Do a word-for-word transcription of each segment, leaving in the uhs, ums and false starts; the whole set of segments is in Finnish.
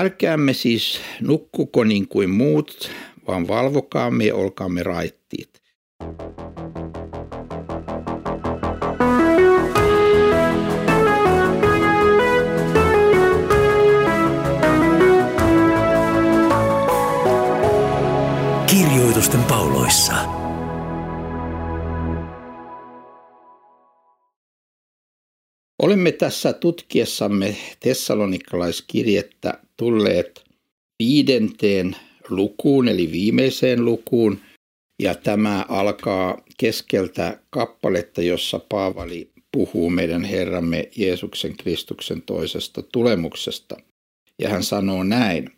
Älkäämme siis nukkuko niin kuin muut, vaan valvokaamme ja olkaamme raittiit. Kirjoitusten pauloissa. Olemme tässä tutkiessamme tessalonikalaiskirjettä tulleet viidenteen lukuun, eli viimeiseen lukuun, ja tämä alkaa keskeltä kappaletta, jossa Paavali puhuu meidän Herramme Jeesuksen Kristuksen toisesta tulemuksesta. Ja hän sanoo näin: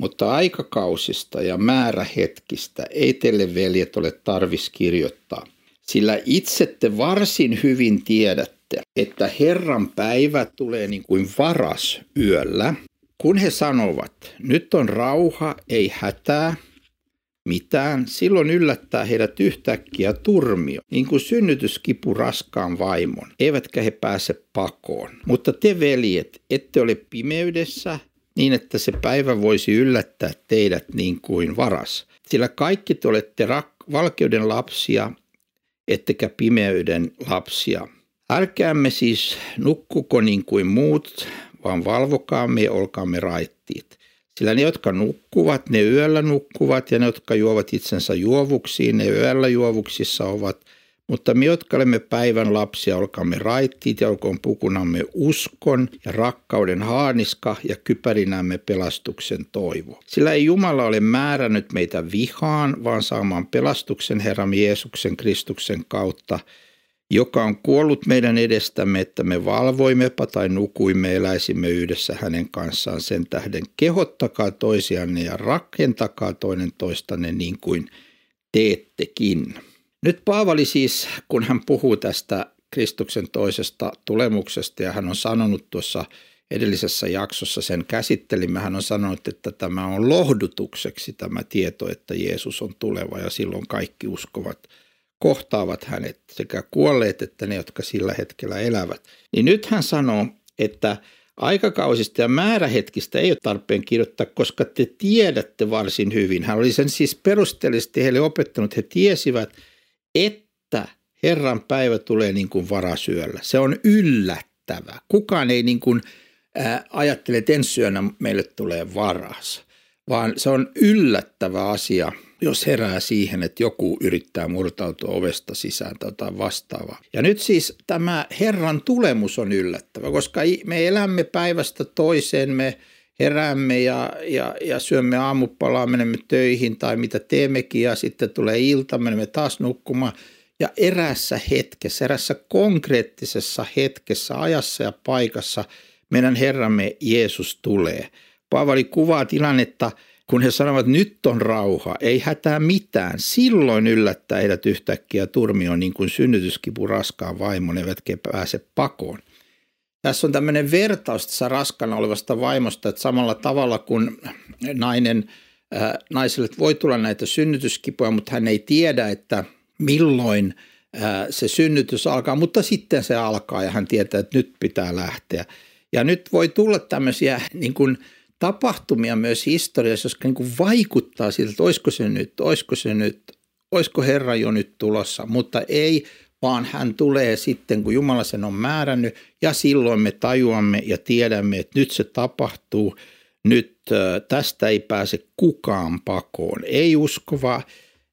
mutta aikakausista ja määrähetkistä ei teille, veljet, ole tarvis kirjoittaa, sillä itse te varsin hyvin tiedätte, että Herran päivä tulee niin kuin varas yöllä, kun he sanovat, nyt on rauha, ei hätää, mitään, silloin yllättää heidät yhtäkkiä turmio, niin kuin synnytyskipu raskaan vaimon, eivätkä he pääse pakoon. Mutta te, veljet, ette ole pimeydessä, niin että se päivä voisi yllättää teidät niin kuin varas, sillä kaikki te olette rak- valkeuden lapsia, ettekä pimeyden lapsia. Älkäämme siis nukkuko niin kuin muut, vaan valvokaamme ja olkaamme raittiit. Sillä ne, jotka nukkuvat, ne yöllä nukkuvat, ja ne, jotka juovat itsensä juovuksiin, ne yöllä juovuksissa ovat. Mutta me, jotka olemme päivän lapsia, olkaamme raittiit, ja olkoon pukunamme uskon ja rakkauden haarniska ja kypärinämme pelastuksen toivo. Sillä ei Jumala ole määrännyt meitä vihaan, vaan saamaan pelastuksen Herramme Jeesuksen Kristuksen kautta, joka on kuollut meidän edestämme, että me valvoimmepa tai nukuimme, eläisimme yhdessä hänen kanssaan. Sen tähden kehottakaa toisianne ja rakentakaa toinen toistanne niin kuin teettekin. Nyt Paavali siis, kun hän puhuu tästä Kristuksen toisesta tulemuksesta, ja hän on sanonut tuossa edellisessä jaksossa, sen käsittelimme, hän on sanonut, että tämä on lohdutukseksi tämä tieto, että Jeesus on tuleva, ja silloin kaikki uskovat kohtaavat hänet, sekä kuolleet että ne, jotka sillä hetkellä elävät. Niin nyt hän sanoo, että aikakausista ja määrähetkistä ei ole tarpeen kirjoittaa, koska te tiedätte varsin hyvin. Hän oli sen siis perusteellisesti heille opettanut. He tiesivät, että Herran päivä tulee niin kuin varasyöllä. Se on yllättävä. Kukaan ei niin kuin äh, ajattele, että ensi yönä meille tulee varas, vaan se on yllättävä asia, jos herää siihen, että joku yrittää murtautua ovesta sisään tai jotain vastaavaa. Ja nyt siis tämä Herran tulemus on yllättävä, koska me elämme päivästä toiseen, me heräämme ja, ja, ja syömme aamupalaa, menemme töihin tai mitä teemmekin, ja sitten tulee ilta, menemme taas nukkumaan. Ja eräässä hetkessä, eräässä konkreettisessa hetkessä, ajassa ja paikassa meidän Herramme Jeesus tulee. Paavali kuvaa tilannetta, kun he sanovat, nyt on rauha, ei hätää mitään. Silloin yllättää heidät yhtäkkiä turmioon, niin kuin synnytyskipu raskaan vaimon, eivätkä pääse pakoon. Tässä on tämmöinen vertaus tässä raskana olevasta vaimosta, että samalla tavalla kuin nainen, äh, naiselle voi tulla näitä synnytyskipuja, mutta hän ei tiedä, että milloin äh, se synnytys alkaa, mutta sitten se alkaa ja hän tietää, että nyt pitää lähteä. Ja nyt voi tulla tämmöisiä niin kuin tapahtumia myös historiassa, jotka niin kuin vaikuttaa siltä, että olisiko se nyt, olisiko se nyt, olisiko Herra jo nyt tulossa, mutta ei, vaan hän tulee sitten, kun Jumala sen on määrännyt, ja silloin me tajuamme ja tiedämme, että nyt se tapahtuu, nyt tästä ei pääse kukaan pakoon, ei uskova,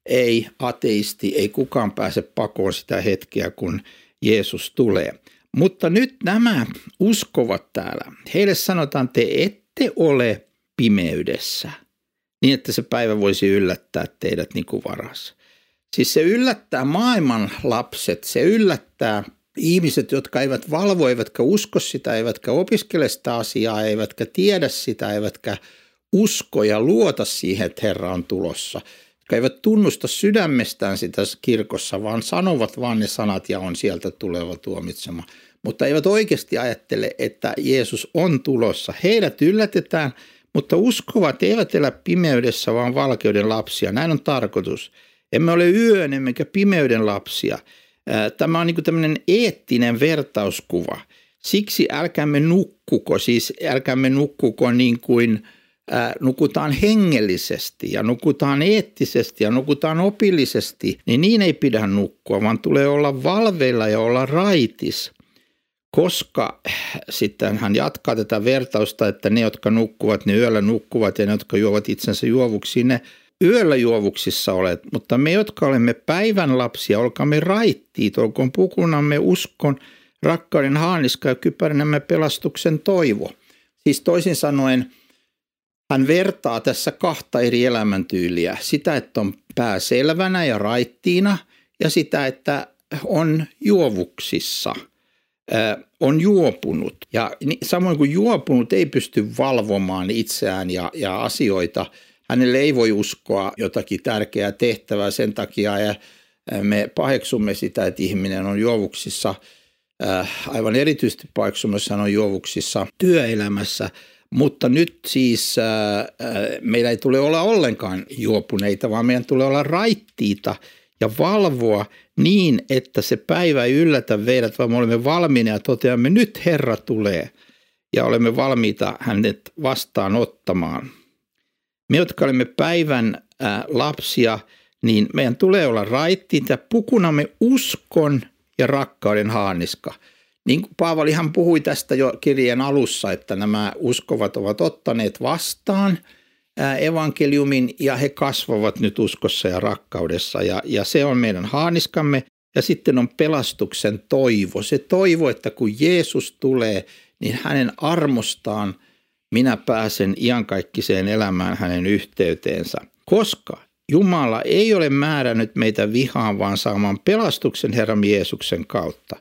ei ateisti, ei kukaan pääse pakoon sitä hetkeä, kun Jeesus tulee. Mutta nyt nämä uskovat täällä, heille sanotaan, te ette Te ole pimeydessä, niin että se päivä voisi yllättää teidät niin kuin varas. Siis se yllättää maailman lapset, se yllättää ihmiset, jotka eivät valvo, eivätkä usko sitä, eivätkä opiskele sitä asiaa, eivätkä tiedä sitä, eivätkä usko ja luota siihen, että Herra on tulossa. Jotka eivät tunnusta sydämestään sitä kirkossa, vaan sanovat vaan ne sanat ja on sieltä tuleva tuomitsema. Mutta eivät oikeasti ajattele, että Jeesus on tulossa. Heidät yllätetään, mutta uskovat eivät elä pimeydessä, vaan valkeuden lapsia. Näin on tarkoitus. Emme ole yön emmekä pimeyden lapsia. Tämä on niin kuin tämmöinen eettinen vertauskuva. Siksi älkäämme nukkuko, siis älkäämme nukkuko niin kuin nukutaan hengellisesti ja nukutaan eettisesti ja nukutaan opillisesti, niin niin ei pidä nukkua, vaan tulee olla valveilla ja olla raitis. Koska sitten hän jatkaa tätä vertausta, että ne, jotka nukkuvat, ne yöllä nukkuvat ja ne, jotka juovat itsensä juovuksiin, ne yöllä juovuksissa olet. Mutta me, jotka olemme päivän lapsia, olkaamme raittiit, olkoon pukunamme uskon, rakkauden haaniska ja kypäränämme pelastuksen toivo. Siis toisin sanoen hän vertaa tässä kahta eri elämäntyyliä. Sitä, että on pää selvänä ja raittiina ja sitä, että on juovuksissa. On juopunut ja samoin kuin juopunut ei pysty valvomaan itseään ja, ja asioita. Hänelle ei voi uskoa jotakin tärkeää tehtävää sen takia ja me paheksumme sitä, että ihminen on juovuksissa, aivan erityisesti paheksumme, jos hän on juovuksissa työelämässä. Mutta nyt siis meillä ei tule olla ollenkaan juopuneita, vaan meidän tulee olla raittiita. Ja valvoa niin, että se päivä ei yllätä meidät, vaan me olemme valmiina ja toteamme, että nyt Herra tulee ja olemme valmiita hänet vastaanottamaan. Me, jotka olemme päivän äh, lapsia, niin meidän tulee olla raittiita, pukunamme uskon ja rakkauden haaniska. Niin kuin Paavalihan puhui tästä jo kirjeen alussa, että nämä uskovat ovat ottaneet vastaan evankeliumin ja he kasvavat nyt uskossa ja rakkaudessa ja, ja se on meidän haaniskamme ja sitten on pelastuksen toivo. Se toivo, että kun Jeesus tulee, niin hänen armostaan minä pääsen iankaikkiseen elämään hänen yhteyteensä, koska Jumala ei ole määrännyt meitä vihaan, vaan saamaan pelastuksen Herran Jeesuksen kautta.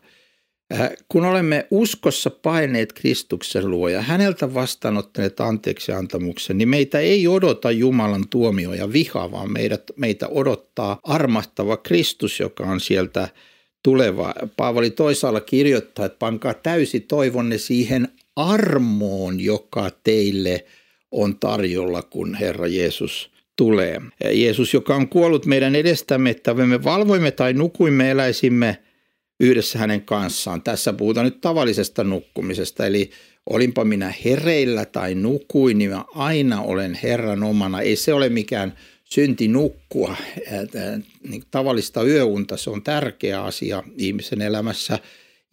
Kun olemme uskossa paineet Kristuksen luo ja häneltä vastaanottaneet anteeksiantamuksen, niin meitä ei odota Jumalan tuomio ja viha, vaan meidät, meitä odottaa armahtava Kristus, joka on sieltä tuleva. Paavali toisaalla kirjoittaa, että pankaa täysi toivonne siihen armoon, joka teille on tarjolla, kun Herra Jeesus tulee. Jeesus, joka on kuollut meidän edestämme, että me valvoimme tai nukuimme, eläisimme yhdessä hänen kanssaan. Tässä puhutaan nyt tavallisesta nukkumisesta, eli olinpa minä hereillä tai nukuin, niin minä aina olen Herran omana. Ei se ole mikään synti nukkua. Tavallista yöunta, se on tärkeä asia ihmisen elämässä.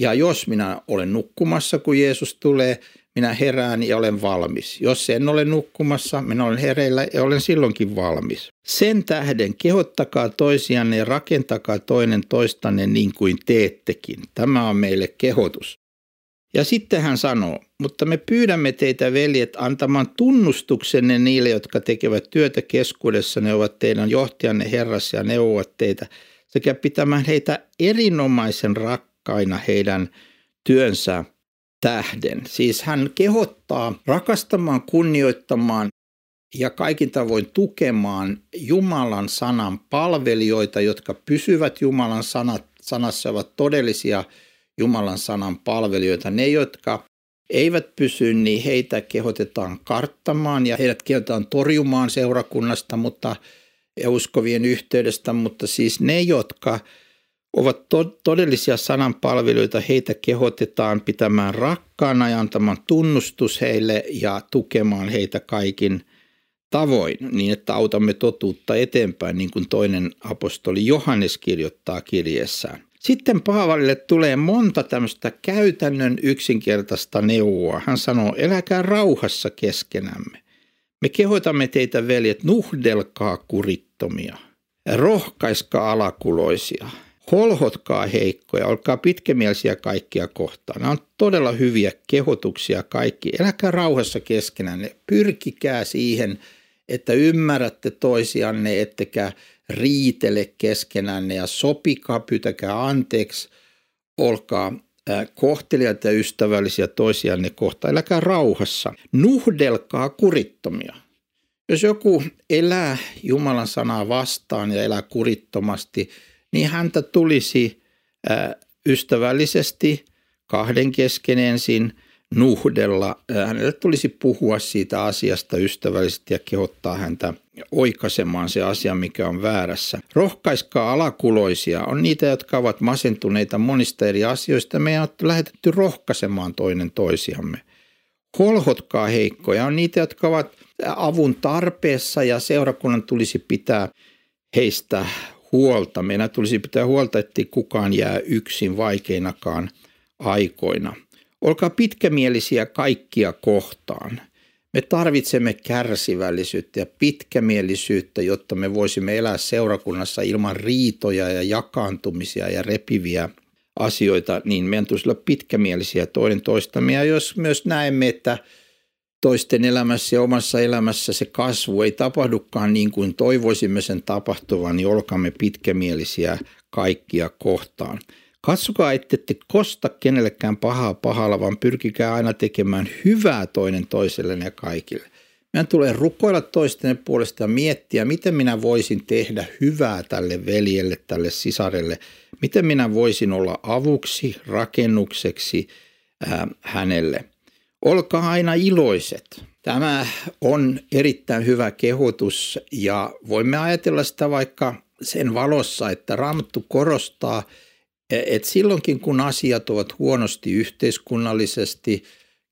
Ja jos minä olen nukkumassa, kun Jeesus tulee, minä herään ja olen valmis. Jos en ole nukkumassa, minä olen hereillä ja olen silloinkin valmis. Sen tähden kehottakaa toisianne ja rakentakaa toinen toistanne niin kuin teettekin. Tämä on meille kehotus. Ja sitten hän sanoo, mutta me pyydämme teitä veljet antamaan tunnustuksenne niille, jotka tekevät työtä keskuudessa. Ne ovat teidän johtajanne Herrassa ja neuvovat teitä sekä pitämään heitä erinomaisen rakkaina heidän työnsä tähden. Siis hän kehottaa rakastamaan, kunnioittamaan ja kaikin tavoin tukemaan Jumalan sanan palvelijoita, jotka pysyvät Jumalan sanat, sanassa, ovat todellisia Jumalan sanan palvelijoita. Ne, jotka eivät pysy, niin heitä kehotetaan karttamaan ja heidät kehotetaan torjumaan seurakunnasta mutta, ja uskovien yhteydestä, mutta siis ne, jotka ovat to- todellisia sananpalvelijoita, heitä kehotetaan pitämään rakkaana ja antamaan tunnustus heille ja tukemaan heitä kaikin tavoin, niin että autamme totuutta eteenpäin, niin kuin toinen apostoli Johannes kirjoittaa kirjeessään. Sitten Paavalille tulee monta tämmöistä käytännön yksinkertaista neuvoa. Hän sanoo, eläkää rauhassa keskenämme. Me kehotamme teitä veljet, nuhdelkaa kurittomia, rohkaiskaa alakuloisia. Holhotkaa heikkoja, olkaa pitkämielisiä kaikkia kohtaan. Nämä on todella hyviä kehotuksia kaikki. Eläkää rauhassa keskenänne. Pyrkikää siihen, että ymmärrätte toisianne, ettekä riitele keskenänne ja sopikaa, pyytäkää anteeksi. Olkaa kohteliaita ja ystävällisiä toisianne kohtaan. Eläkää rauhassa. Nuhdelkaa kurittomia. Jos joku elää Jumalan sanaa vastaan ja elää kurittomasti, niin häntä tulisi ystävällisesti kahden kesken ensin nuhdella. Hänelle tulisi puhua siitä asiasta ystävällisesti ja kehottaa häntä oikaisemaan se asia, mikä on väärässä. Rohkaiskaa alakuloisia. On niitä, jotka ovat masentuneita monista eri asioista. Meidän on lähetetty rohkaisemaan toinen toisiamme. Holhotkaa heikkoja. On niitä, jotka ovat avun tarpeessa ja seurakunnan tulisi pitää heistä huolta. Meidän tulisi pitää huolta, ettei kukaan jää yksin vaikeinakaan aikoina. Olkaa pitkämielisiä kaikkia kohtaan. Me tarvitsemme kärsivällisyyttä ja pitkämielisyyttä, jotta me voisimme elää seurakunnassa ilman riitoja ja jakaantumisia ja repiviä asioita, niin meidän tulisi olla pitkämielisiä toinen toistamme. Ja jos myös näemme, että toisten elämässä ja omassa elämässä se kasvu ei tapahdukaan niin kuin toivoisimme sen tapahtuvan, niin olkaamme pitkämielisiä kaikkia kohtaan. Katsokaa, ettette kosta kenellekään pahaa pahalla, vaan pyrkikää aina tekemään hyvää toinen toisellenne ja kaikille. Meidän tulee rukoilla toisten puolesta ja miettiä, miten minä voisin tehdä hyvää tälle veljelle, tälle sisarelle. Miten minä voisin olla avuksi, rakennukseksi äh, hänelle. Olkaa aina iloiset. Tämä on erittäin hyvä kehotus ja voimme ajatella sitä vaikka sen valossa, että Raamattu korostaa, että silloinkin kun asiat ovat huonosti yhteiskunnallisesti,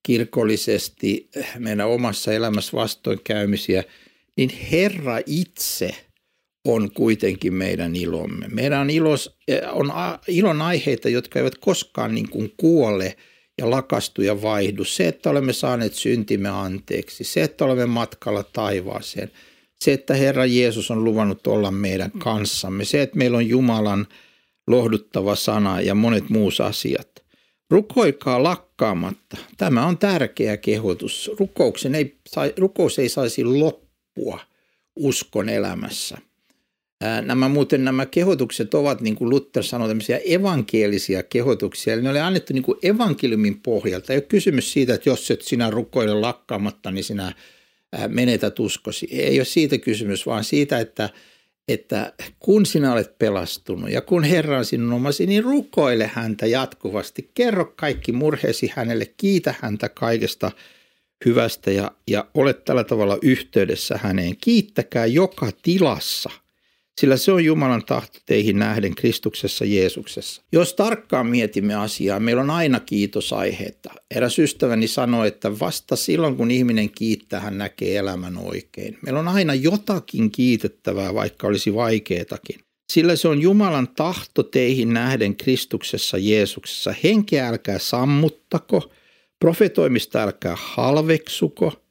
kirkollisesti, meidän omassa elämässä vastoinkäymisiä, niin Herra itse on kuitenkin meidän ilomme. Meidän on, ilos, on ilon aiheita, jotka eivät koskaan niin kuin kuole ja lakastu ja vaihdu. Se, että olemme saaneet syntimme anteeksi, se, että olemme matkalla taivaaseen, se, että Herra Jeesus on luvannut olla meidän kanssamme, se, että meillä on Jumalan lohduttava sana ja monet muut asiat. Rukoilkaa lakkaamatta. Tämä on tärkeä kehotus. Rukouksen ei, rukous ei saisi loppua uskon elämässä. Nämä muuten nämä kehotukset ovat, niin kuin Luther sanoi, tämmöisiä evankelisia kehotuksia. Eli ne oli annettu niin kuin evankeliumin pohjalta. Ei ole kysymys siitä, että jos et sinä rukoile lakkaamatta, niin sinä menetät uskosi. Ei ole siitä kysymys, vaan siitä, että että kun sinä olet pelastunut ja kun Herra on sinun omasi, niin rukoile häntä jatkuvasti. Kerro kaikki murheesi hänelle, kiitä häntä kaikesta hyvästä ja, ja ole tällä tavalla yhteydessä häneen. Kiittäkää joka tilassa, sillä se on Jumalan tahto teihin nähden Kristuksessa Jeesuksessa. Jos tarkkaan mietimme asiaa, meillä on aina kiitosaiheita. Eräs ystäväni sanoi, että vasta silloin kun ihminen kiittää, hän näkee elämän oikein. Meillä on aina jotakin kiitettävää, vaikka olisi vaikeatakin. Sillä se on Jumalan tahto teihin nähden Kristuksessa Jeesuksessa. Henkeä älkää sammuttako, profetoimista älkää halveksuko.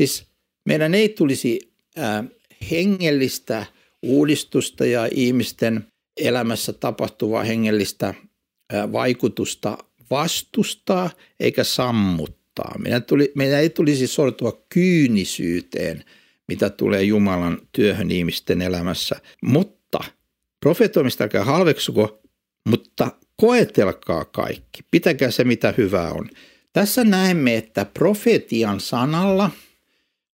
Siis meidän ei tulisi äh, hengellistä uudistusta ja ihmisten elämässä tapahtuvaa hengellistä vaikutusta vastustaa eikä sammuttaa. Meidän, tuli, meidän ei tulisi sortua kyynisyyteen, mitä tulee Jumalan työhön ihmisten elämässä. Mutta profetoimista älkää halveksuko, mutta koetelkaa kaikki. Pitäkää se, mitä hyvää on. Tässä näemme, että profetian sanalla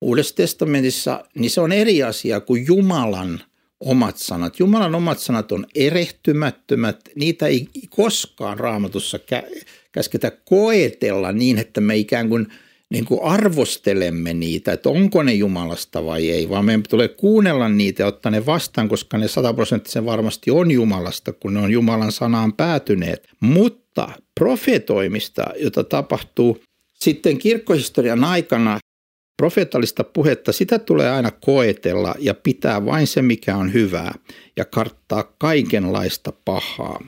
Uudessa testamentissa niin se on eri asia kuin Jumalan omat sanat. Jumalan omat sanat on erehtymättömät. Niitä ei koskaan Raamatussa käsketä koetella niin, että me ikään kuin, niin kuin arvostelemme niitä, että onko ne Jumalasta vai ei, vaan meidän tulee kuunnella niitä ja ottaa ne vastaan, koska ne sataprosenttisen varmasti on Jumalasta, kun ne on Jumalan sanaan päätyneet. Mutta profetoimista, jota tapahtuu sitten kirkkohistorian aikana, profeetallista puhetta, sitä tulee aina koetella ja pitää vain se, mikä on hyvää, ja karttaa kaikenlaista pahaa.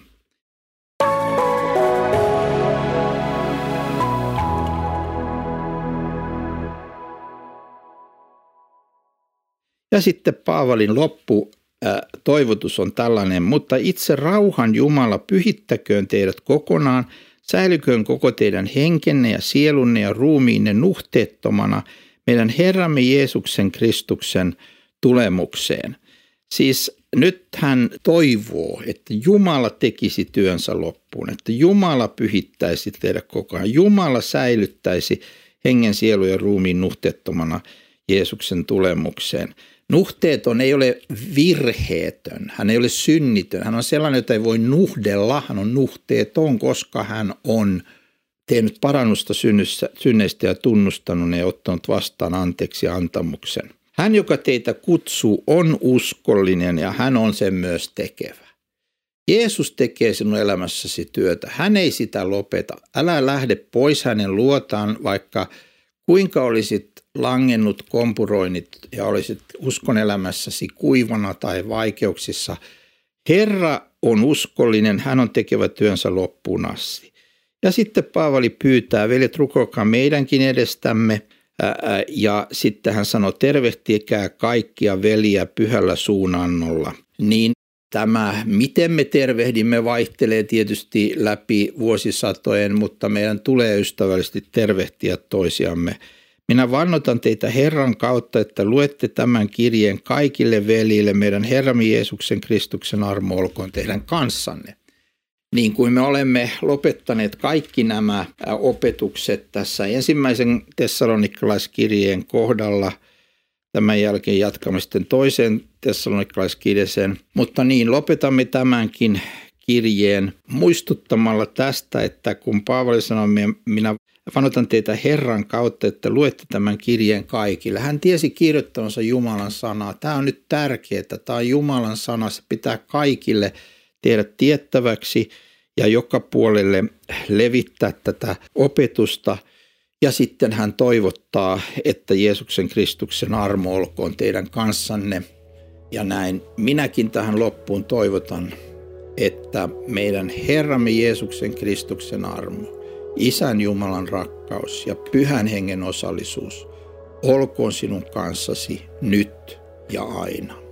Ja sitten Paavalin loppu äh, toivotus on tällainen, mutta itse rauhan Jumala pyhittäköön teidät kokonaan, säilyköön koko teidän henkenne ja sielunne ja ruumiinne nuhteettomana, meidän Herramme Jeesuksen Kristuksen tulemukseen. Siis nyt hän toivoo, että Jumala tekisi työnsä loppuun, että Jumala pyhittäisi teidät koko ajan. Jumala säilyttäisi hengen, sielu ja ruumiin nuhteettomana Jeesuksen tulemukseen. Nuhteeton ei ole virheetön, hän ei ole synnitön, hän on sellainen, jota ei voi nuhdella, hän on nuhteeton, koska hän on tehnyt parannusta synneistä ja tunnustanut ne ja ottanut vastaan anteeksi antamuksen. Hän, joka teitä kutsuu, on uskollinen ja hän on sen myös tekevä. Jeesus tekee sinun elämässäsi työtä. Hän ei sitä lopeta. Älä lähde pois hänen luotaan, vaikka kuinka olisit langennut kompuroinnit ja olisit uskonelämässäsi kuivana tai vaikeuksissa, Herra on uskollinen, hän on tekevä työnsä loppuun asti. Ja sitten Paavali pyytää, veljet, rukoilkaa meidänkin edestämme. Ja sitten hän sanoi, tervehtikää kaikkia veliä pyhällä suunannolla. Niin tämä, miten me tervehdimme, vaihtelee tietysti läpi vuosisatojen, mutta meidän tulee ystävällisesti tervehtiä toisiamme. Minä vannotan teitä Herran kautta, että luette tämän kirjeen kaikille veljille. Meidän Herramme Jeesuksen Kristuksen armo olkoon teidän kanssanne. Niin kuin me olemme lopettaneet kaikki nämä opetukset tässä ensimmäisen tessalonikalaiskirjeen kohdalla, tämän jälkeen jatkamme sitten toiseen tessalonikalaiskirjeeseen, mutta niin lopetamme tämänkin kirjeen muistuttamalla tästä, että kun Paavali sanoi, minä vanotan teitä Herran kautta, että luette tämän kirjeen kaikille. Hän tiesi kirjoittavansa Jumalan sanaa. Tämä on nyt tärkeää, tämä on Jumalan sana, se pitää kaikille tehdä tiettäväksi ja joka puolelle levittää tätä opetusta. Ja sitten hän toivottaa, että Jeesuksen Kristuksen armo olkoon teidän kanssanne. Ja näin minäkin tähän loppuun toivotan, että meidän Herramme Jeesuksen Kristuksen armo, Isän Jumalan rakkaus ja Pyhän Hengen osallisuus olkoon sinun kanssasi nyt ja aina.